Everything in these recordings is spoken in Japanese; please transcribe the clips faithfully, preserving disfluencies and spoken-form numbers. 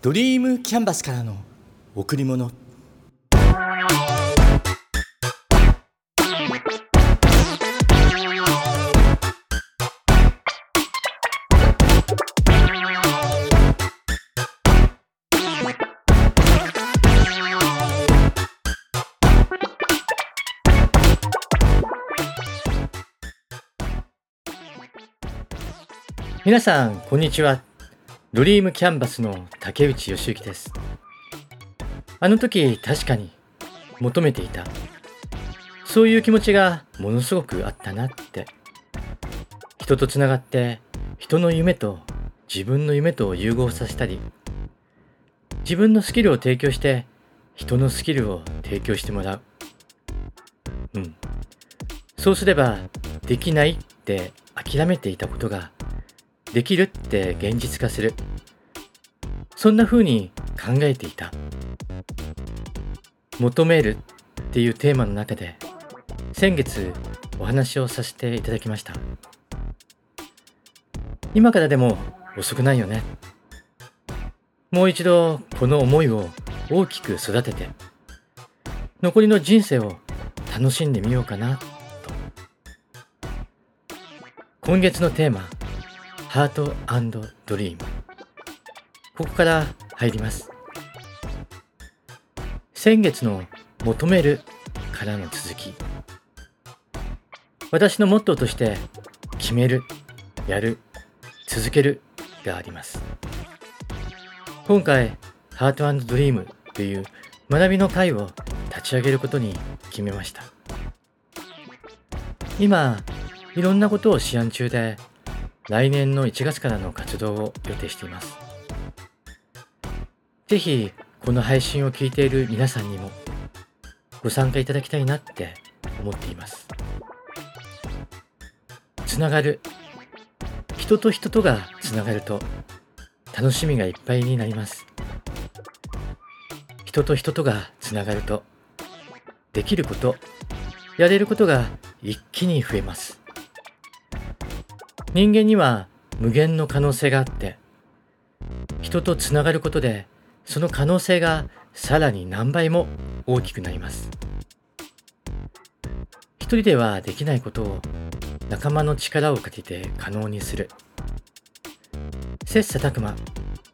ドリームキャンバスからの贈り物。皆さんこんにちは。ドリームキャンバスの竹内義之です。あの時確かに求めていた、そういう気持ちがものすごくあったなって。人とつながって人の夢と自分の夢とを融合させたり、自分のスキルを提供して人のスキルを提供してもらう。うん、そうすればできないって諦めていたことができるって現実化する。そんな風に考えていた。求めるっていうテーマの中で先月お話をさせていただきました。今からでも遅くないよね。もう一度この思いを大きく育てて残りの人生を楽しんでみようかなと。今月のテーマ、ハート&ドリーム。ここから入ります。先月の求めるからの続き。私のモットーとして決める、やる、続けるがあります。今回ハート&ドリームという学びの会を立ち上げることに決めました。今いろんなことを試案中で、来年のいちがつからの活動を予定しています。ぜひこの配信を聞いている皆さんにもご参加いただきたいなって思っています。つながる。人と人とがつながると楽しみがいっぱいになります。人と人とがつながるとできること、やれることが一気に増えます。人間には無限の可能性があって、人とつながることでその可能性がさらに何倍も大きくなります。一人ではできないことを仲間の力をかけて可能にする。切磋琢磨、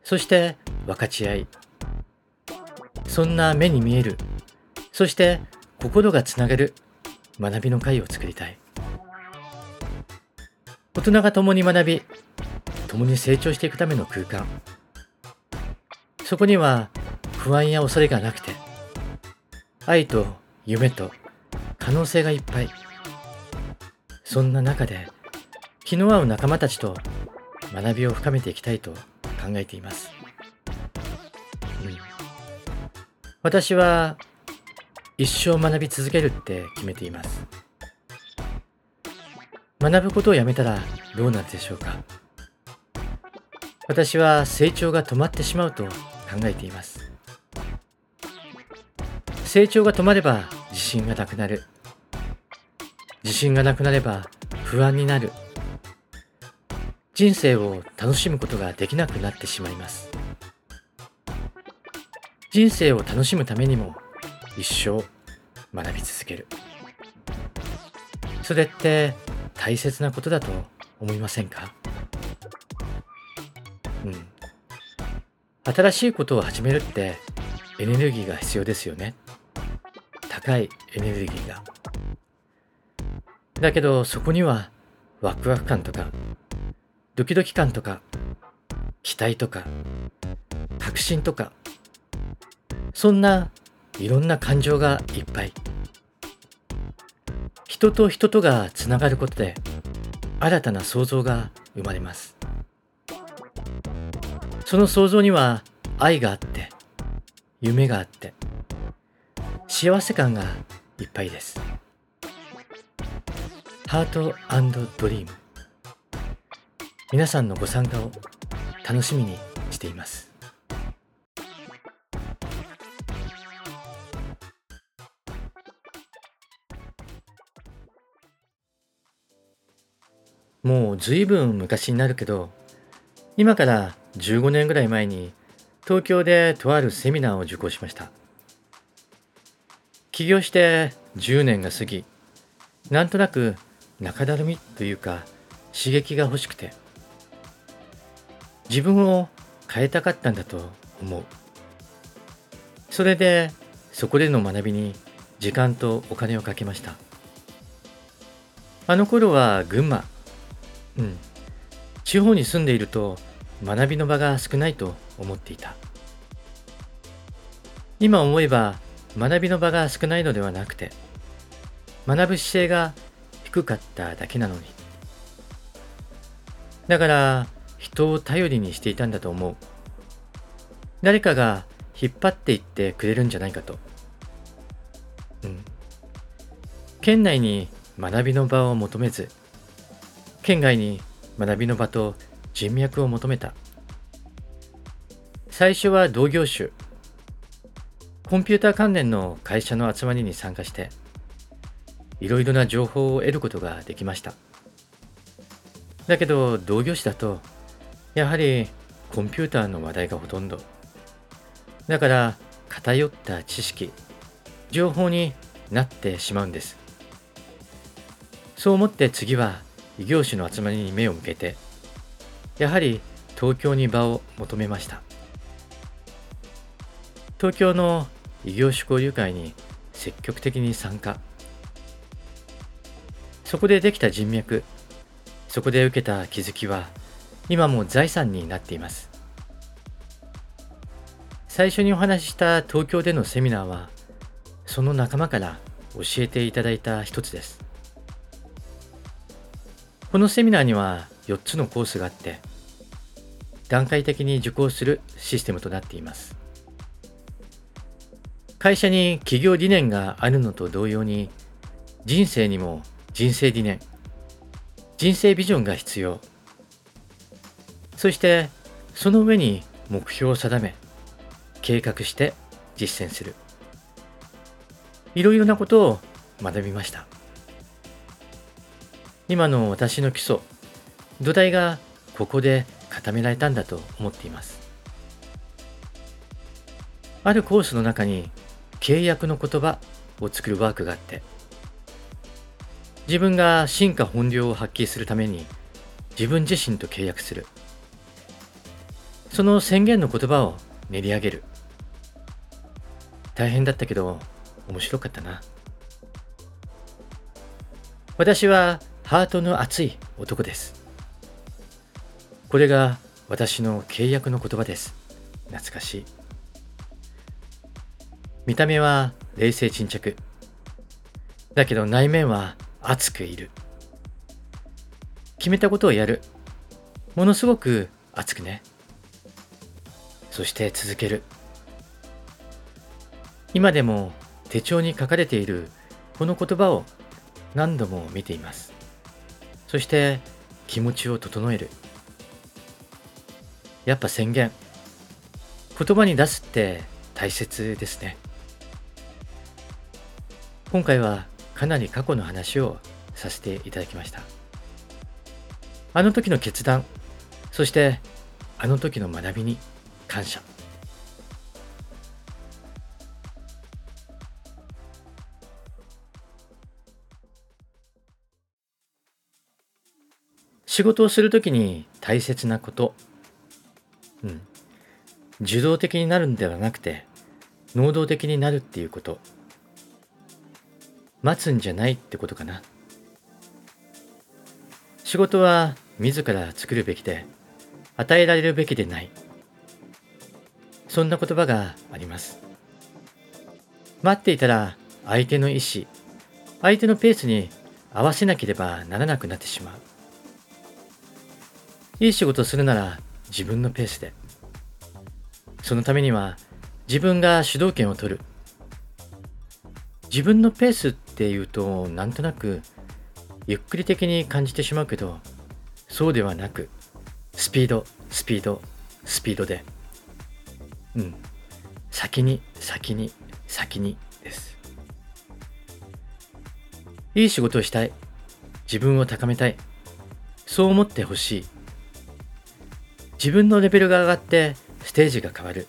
そして分かち合い。そんな目に見える、そして心がつながる学びの会を作りたい。大人が共に学び、共に成長していくための空間。そこには不安や恐れがなくて、愛と夢と可能性がいっぱい。そんな中で、気の合う仲間たちと学びを深めていきたいと考えています。うん、私は一生学び続けるって決めています。学ぶことをやめたらどうなるでしょうか。私は成長が止まってしまうと考えています。成長が止まれば自信がなくなる。自信がなくなれば不安になる。人生を楽しむことができなくなってしまいます。人生を楽しむためにも一生学び続ける。それって大切なことだと思いませんか？うん。新しいことを始めるってエネルギーが必要ですよね。高いエネルギーが。だけどそこにはワクワク感とかドキドキ感とか期待とか確信とか、そんないろんな感情がいっぱい。人と人とがつながることで新たな創造が生まれます。その創造には愛があって夢があって幸せ感がいっぱいです。ハート&ドリーム、皆さんのご参加を楽しみにしています。もうずいぶん昔になるけど、今からじゅうごねんぐらい前に東京でとあるセミナーを受講しました。起業してじゅうねんが過ぎ、なんとなく中だるみというか刺激が欲しくて、自分を変えたかったんだと思う。それでそこでの学びに時間とお金をかけました。あの頃は群馬、うん、地方に住んでいると学びの場が少ないと思っていた。今思えば学びの場が少ないのではなくて、学ぶ姿勢が低かっただけなのに。だから人を頼りにしていたんだと思う。誰かが引っ張っていってくれるんじゃないかと。うん。県内に学びの場を求めず、県外に学びの場と人脈を求めた。最初は同業種、コンピューター関連の会社の集まりに参加して、いろいろな情報を得ることができました。だけど同業種だと、やはりコンピューターの話題がほとんど。だから偏った知識、情報になってしまうんです。そう思って次は異業種の集まりに目を向けて、やはり東京に場を求めました。東京の異業種交流会に積極的に参加。そこでできた人脈、そこで受けた気づきは今も財産になっています。最初にお話しした東京でのセミナーは、その仲間から教えていただいた一つです。このセミナーにはよっつのコースがあって、段階的に受講するシステムとなっています。会社に企業理念があるのと同様に、人生にも人生理念、人生ビジョンが必要。そしてその上に目標を定め、計画して実践する。いろいろなことを学びました。今の私の基礎、土台がここで固められたんだと思っています。あるコースの中に契約の言葉を作るワークがあって、自分が真価本領を発揮するために自分自身と契約する。その宣言の言葉を練り上げる。大変だったけど面白かったな。私はハートの熱い男です。これが私の契約の言葉です。懐かしい。見た目は冷静沈着。だけど内面は熱くいる。決めたことをやる。ものすごく熱くね。そして続ける。今でも手帳に書かれているこの言葉を何度も見ています。そして気持ちを整える。やっぱ宣言。言葉に出すって大切ですね。今回はかなり過去の話をさせていただきました。あの時の決断、そしてあの時の学びに感謝。仕事をするときに大切なこと、うん、受動的になるんではなくて能動的になるっていうこと、待つんじゃないってことかな。仕事は自ら作るべきで与えられるべきでない。そんな言葉があります。待っていたら相手の意思、相手のペースに合わせなければならなくなってしまう。いい仕事をするなら自分のペースで。そのためには自分が主導権を取る。自分のペースっていうとなんとなくゆっくり的に感じてしまうけど、そうではなくスピード、スピード、スピードで。うん、先に先に先にです。いい仕事をしたい。自分を高めたい。そう思ってほしい。自分のレベルが上がってステージが変わる。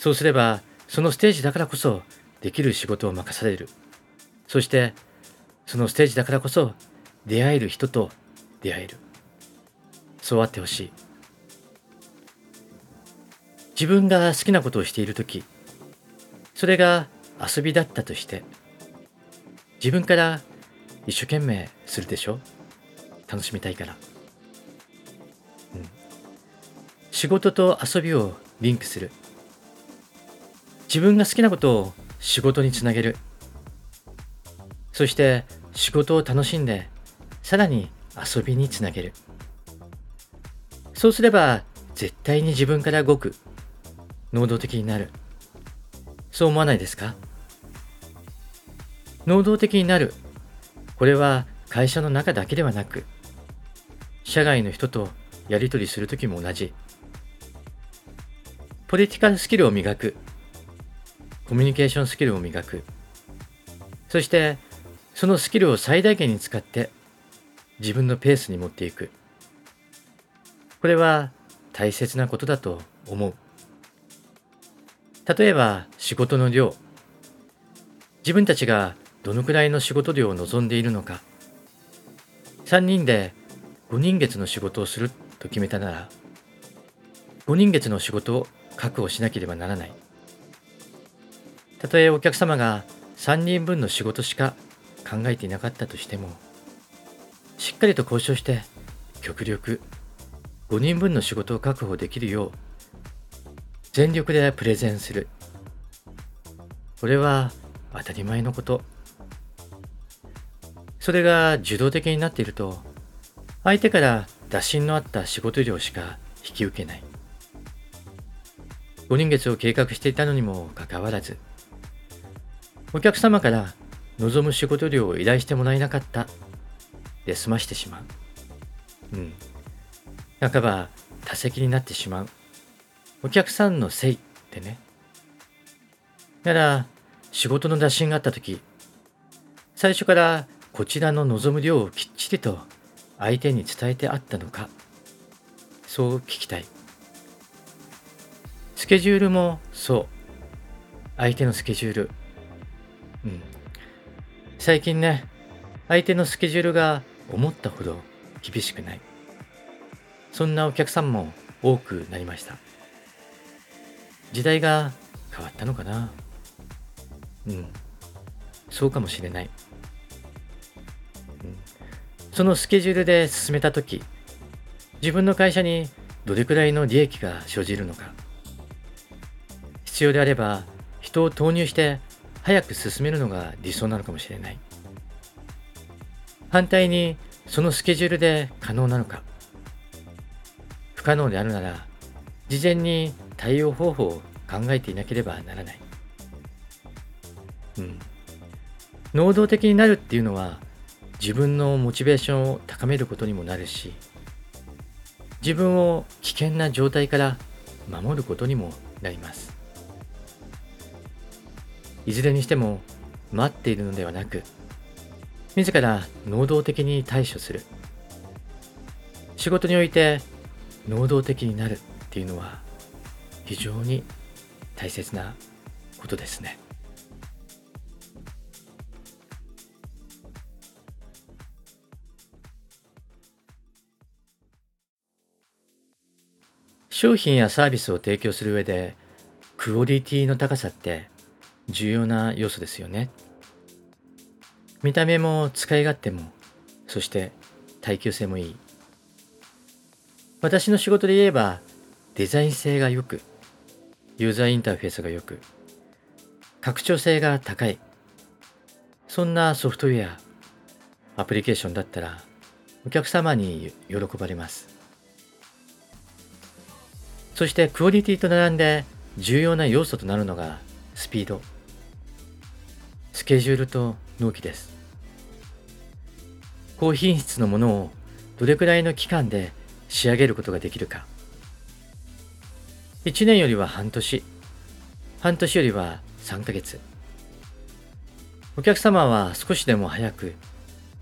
そうすれば、そのステージだからこそできる仕事を任される。そして、そのステージだからこそ出会える人と出会える。そうあってほしい。自分が好きなことをしているとき、それが遊びだったとして、自分から一生懸命するでしょ？楽しみたいから。うん。仕事と遊びをリンクする。自分が好きなことを仕事につなげる。そして仕事を楽しんで、さらに遊びにつなげる。そうすれば、絶対に自分から動く。能動的になる。そう思わないですか？能動的になる。これは会社の中だけではなく、社外の人とやり取りするときも同じ。ポリティカルスキルを磨く。コミュニケーションスキルを磨く。そして、そのスキルを最大限に使って、自分のペースに持っていく。これは大切なことだと思う。例えば仕事の量、自分たちがどのくらいの仕事量を望んでいるのか、さんにんでごにん月の仕事をすると決めたなら、ごにん月の仕事を確保しなければならない。たとえお客様がさんにんぶんの仕事しか考えていなかったとしても、しっかりと交渉して極力ごにんぶんの仕事を確保できるよう全力でプレゼンする。これは当たり前のこと。それが受動的になっていると、相手から打診のあった仕事量しか引き受けない。ごにん月を計画していたのにもかかわらず、お客様から望む仕事量を依頼してもらえなかったで済ましてしまう。うん。半ば多責になってしまう。お客さんのせいってね。なら、仕事の打診があったとき、最初からこちらの望む量をきっちりと相手に伝えてあったのか、そう聞きたい。スケジュールもそう。相手のスケジュール。うん。最近ね、相手のスケジュールが思ったほど厳しくない。そんなお客さんも多くなりました。時代が変わったのかな。うん、そうかもしれない。うん、そのスケジュールで進めたとき、自分の会社にどれくらいの利益が生じるのか。必要であれば人を投入して早く進めるのが理想なのかもしれない。反対にそのスケジュールで可能なのか。不可能であるなら、事前に対応方法を考えていなければならない。うん。能動的になるっていうのは、自分のモチベーションを高めることにもなるし、自分を危険な状態から守ることにもなります。いずれにしても、待っているのではなく、自ら能動的に対処する。仕事において、能動的になるっていうのは非常に大切なことですね。商品やサービスを提供する上で、クオリティの高さって重要な要素ですよね。見た目も使い勝手も、そして耐久性もいい。私の仕事で言えば、デザイン性が良く、ユーザーインターフェースが良く、拡張性が高い。そんなソフトウェア、アプリケーションだったら、お客様に喜ばれます。そしてクオリティと並んで重要な要素となるのが、スピード。スケジュールと納期です。高品質のものをどれくらいの期間で仕上げることができるか。いちねんよりは半年、半年よりはさんかげつ。お客様は少しでも早く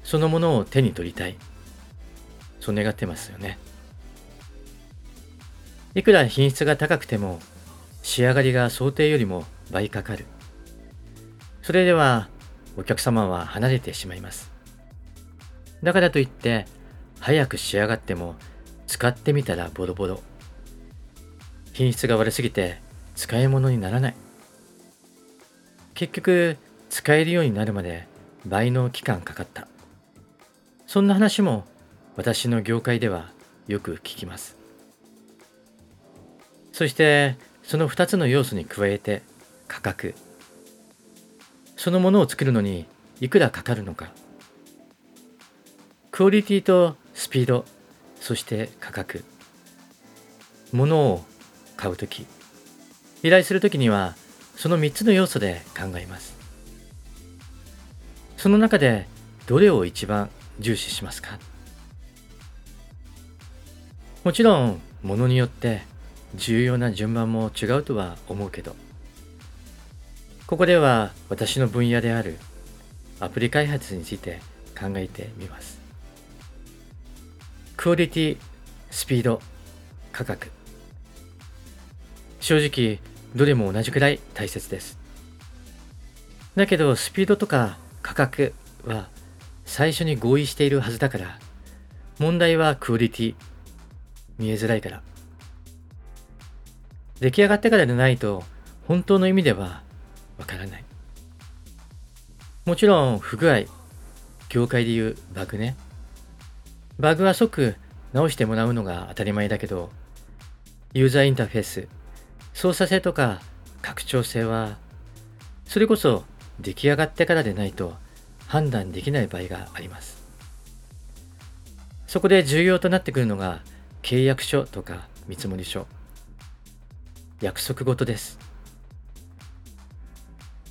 そのものを手に取りたい。そう願ってますよね。いくら品質が高くても仕上がりが想定よりも倍かかる。それではお客様は離れてしまいます。だからといって早く仕上がっても使ってみたらボロボロ。品質が悪すぎて使い物にならない。結局使えるようになるまで倍の期間かかった。そんな話も私の業界ではよく聞きます。そしてそのふたつの要素に加えて価格。そのものを作るのにいくらかかるのか。クオリティとスピード、そして価格。物を買うとき、依頼するときにはそのみっつの要素で考えます。その中でどれを一番重視しますか？もちろん物によって重要な順番も違うとは思うけど、ここでは私の分野であるアプリ開発について考えてみます。クオリティ、スピード、価格。正直どれも同じくらい大切です。だけどスピードとか価格は最初に合意しているはずだから、問題はクオリティ。見えづらいから。出来上がってからでないと本当の意味ではわからない。もちろん不具合、業界でいうバグね。バグは即直してもらうのが当たり前だけど、ユーザーインターフェース、操作性とか拡張性は、それこそ出来上がってからでないと判断できない場合があります。そこで重要となってくるのが契約書とか見積書、約束事です。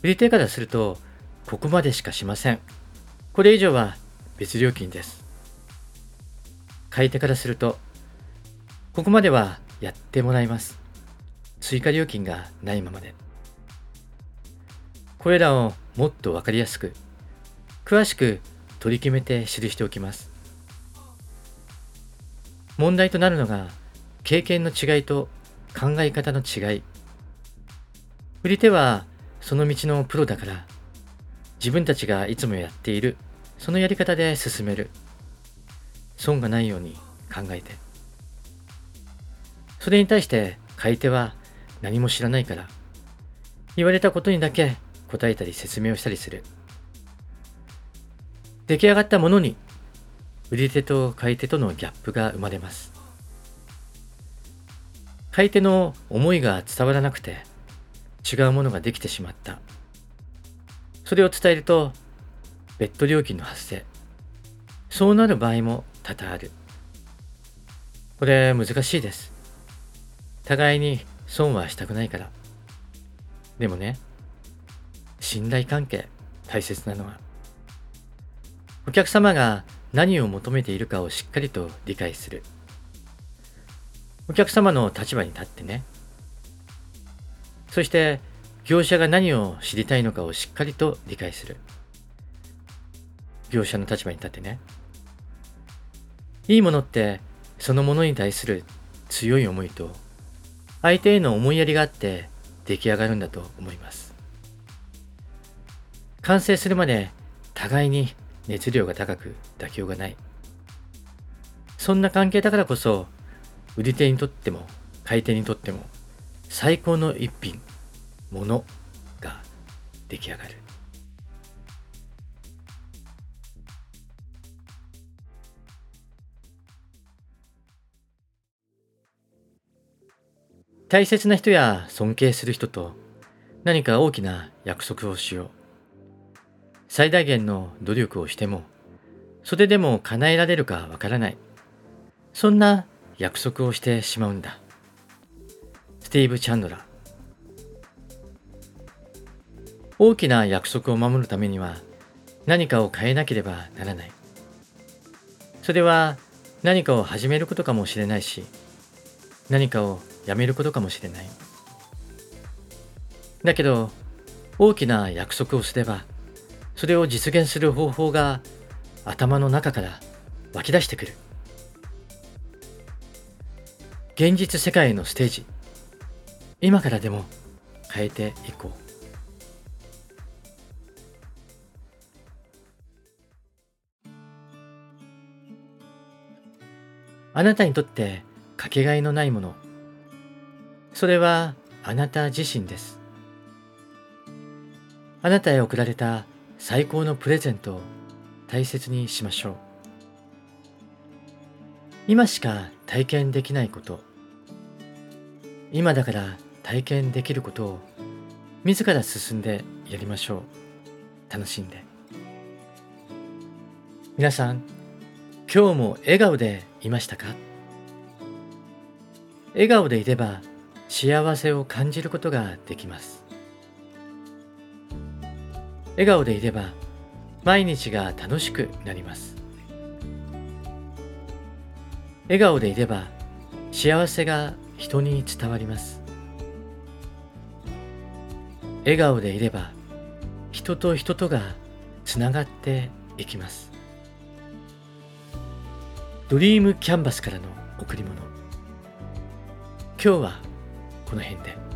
売り手からすると、ここまでしかしません。これ以上は別料金です。買い手からすると、ここまではやってもらいます。追加料金がないままで。これらをもっとわかりやすく、詳しく取り決めて記しておきます。問題となるのが経験の違いと考え方の違い。売り手はその道のプロだから、自分たちがいつもやっているそのやり方で進める。損がないように考えて。それに対して買い手は何も知らないから、言われたことにだけ答えたり説明をしたりする。出来上がったものに売り手と買い手とのギャップが生まれます。買い手の思いが伝わらなくて違うものができてしまった。それを伝えると別途料金の発生。そうなる場合も多々ある。これ難しいです。互いに損はしたくないから。でもね、信頼関係、大切なのはお客様が何を求めているかをしっかりと理解する。お客様の立場に立ってね。そして業者が何を知りたいのかをしっかりと理解する。業者の立場に立ってね。いいものってそのものに対する強い思いと相手への思いやりがあって出来上がるんだと思います。完成するまで互いに熱量が高く妥協がない。そんな関係だからこそ、売り手にとっても買い手にとっても最高の一品、ものが出来上がる。大切な人や尊敬する人と何か大きな約束をしよう。最大限の努力をしても、それでも叶えられるかわからない。そんな約束をしてしまうんだ。スティーブ・チャンドラ。大きな約束を守るためには、何かを変えなければならない。それは何かを始めることかもしれないし、何かをやめることかもしれない。だけど、大きな約束をすれば、それを実現する方法が頭の中から湧き出してくる。現実世界のステージ、今からでも変えていこう。あなたにとってかけがえのないもの、それはあなた自身です。あなたへ贈られた最高のプレゼントを大切にしましょう。今しか体験できないこと、今だから体験できることを自ら進んでやりましょう。楽しんで。皆さん、今日も笑顔でいましたか？笑顔でいれば幸せを感じることができます。笑顔でいれば毎日が楽しくなります。笑顔でいれば幸せが人に伝わります。笑顔でいれば人と人とがつながっていきます。ドリームキャンバスからの贈り物、今日はこの辺で。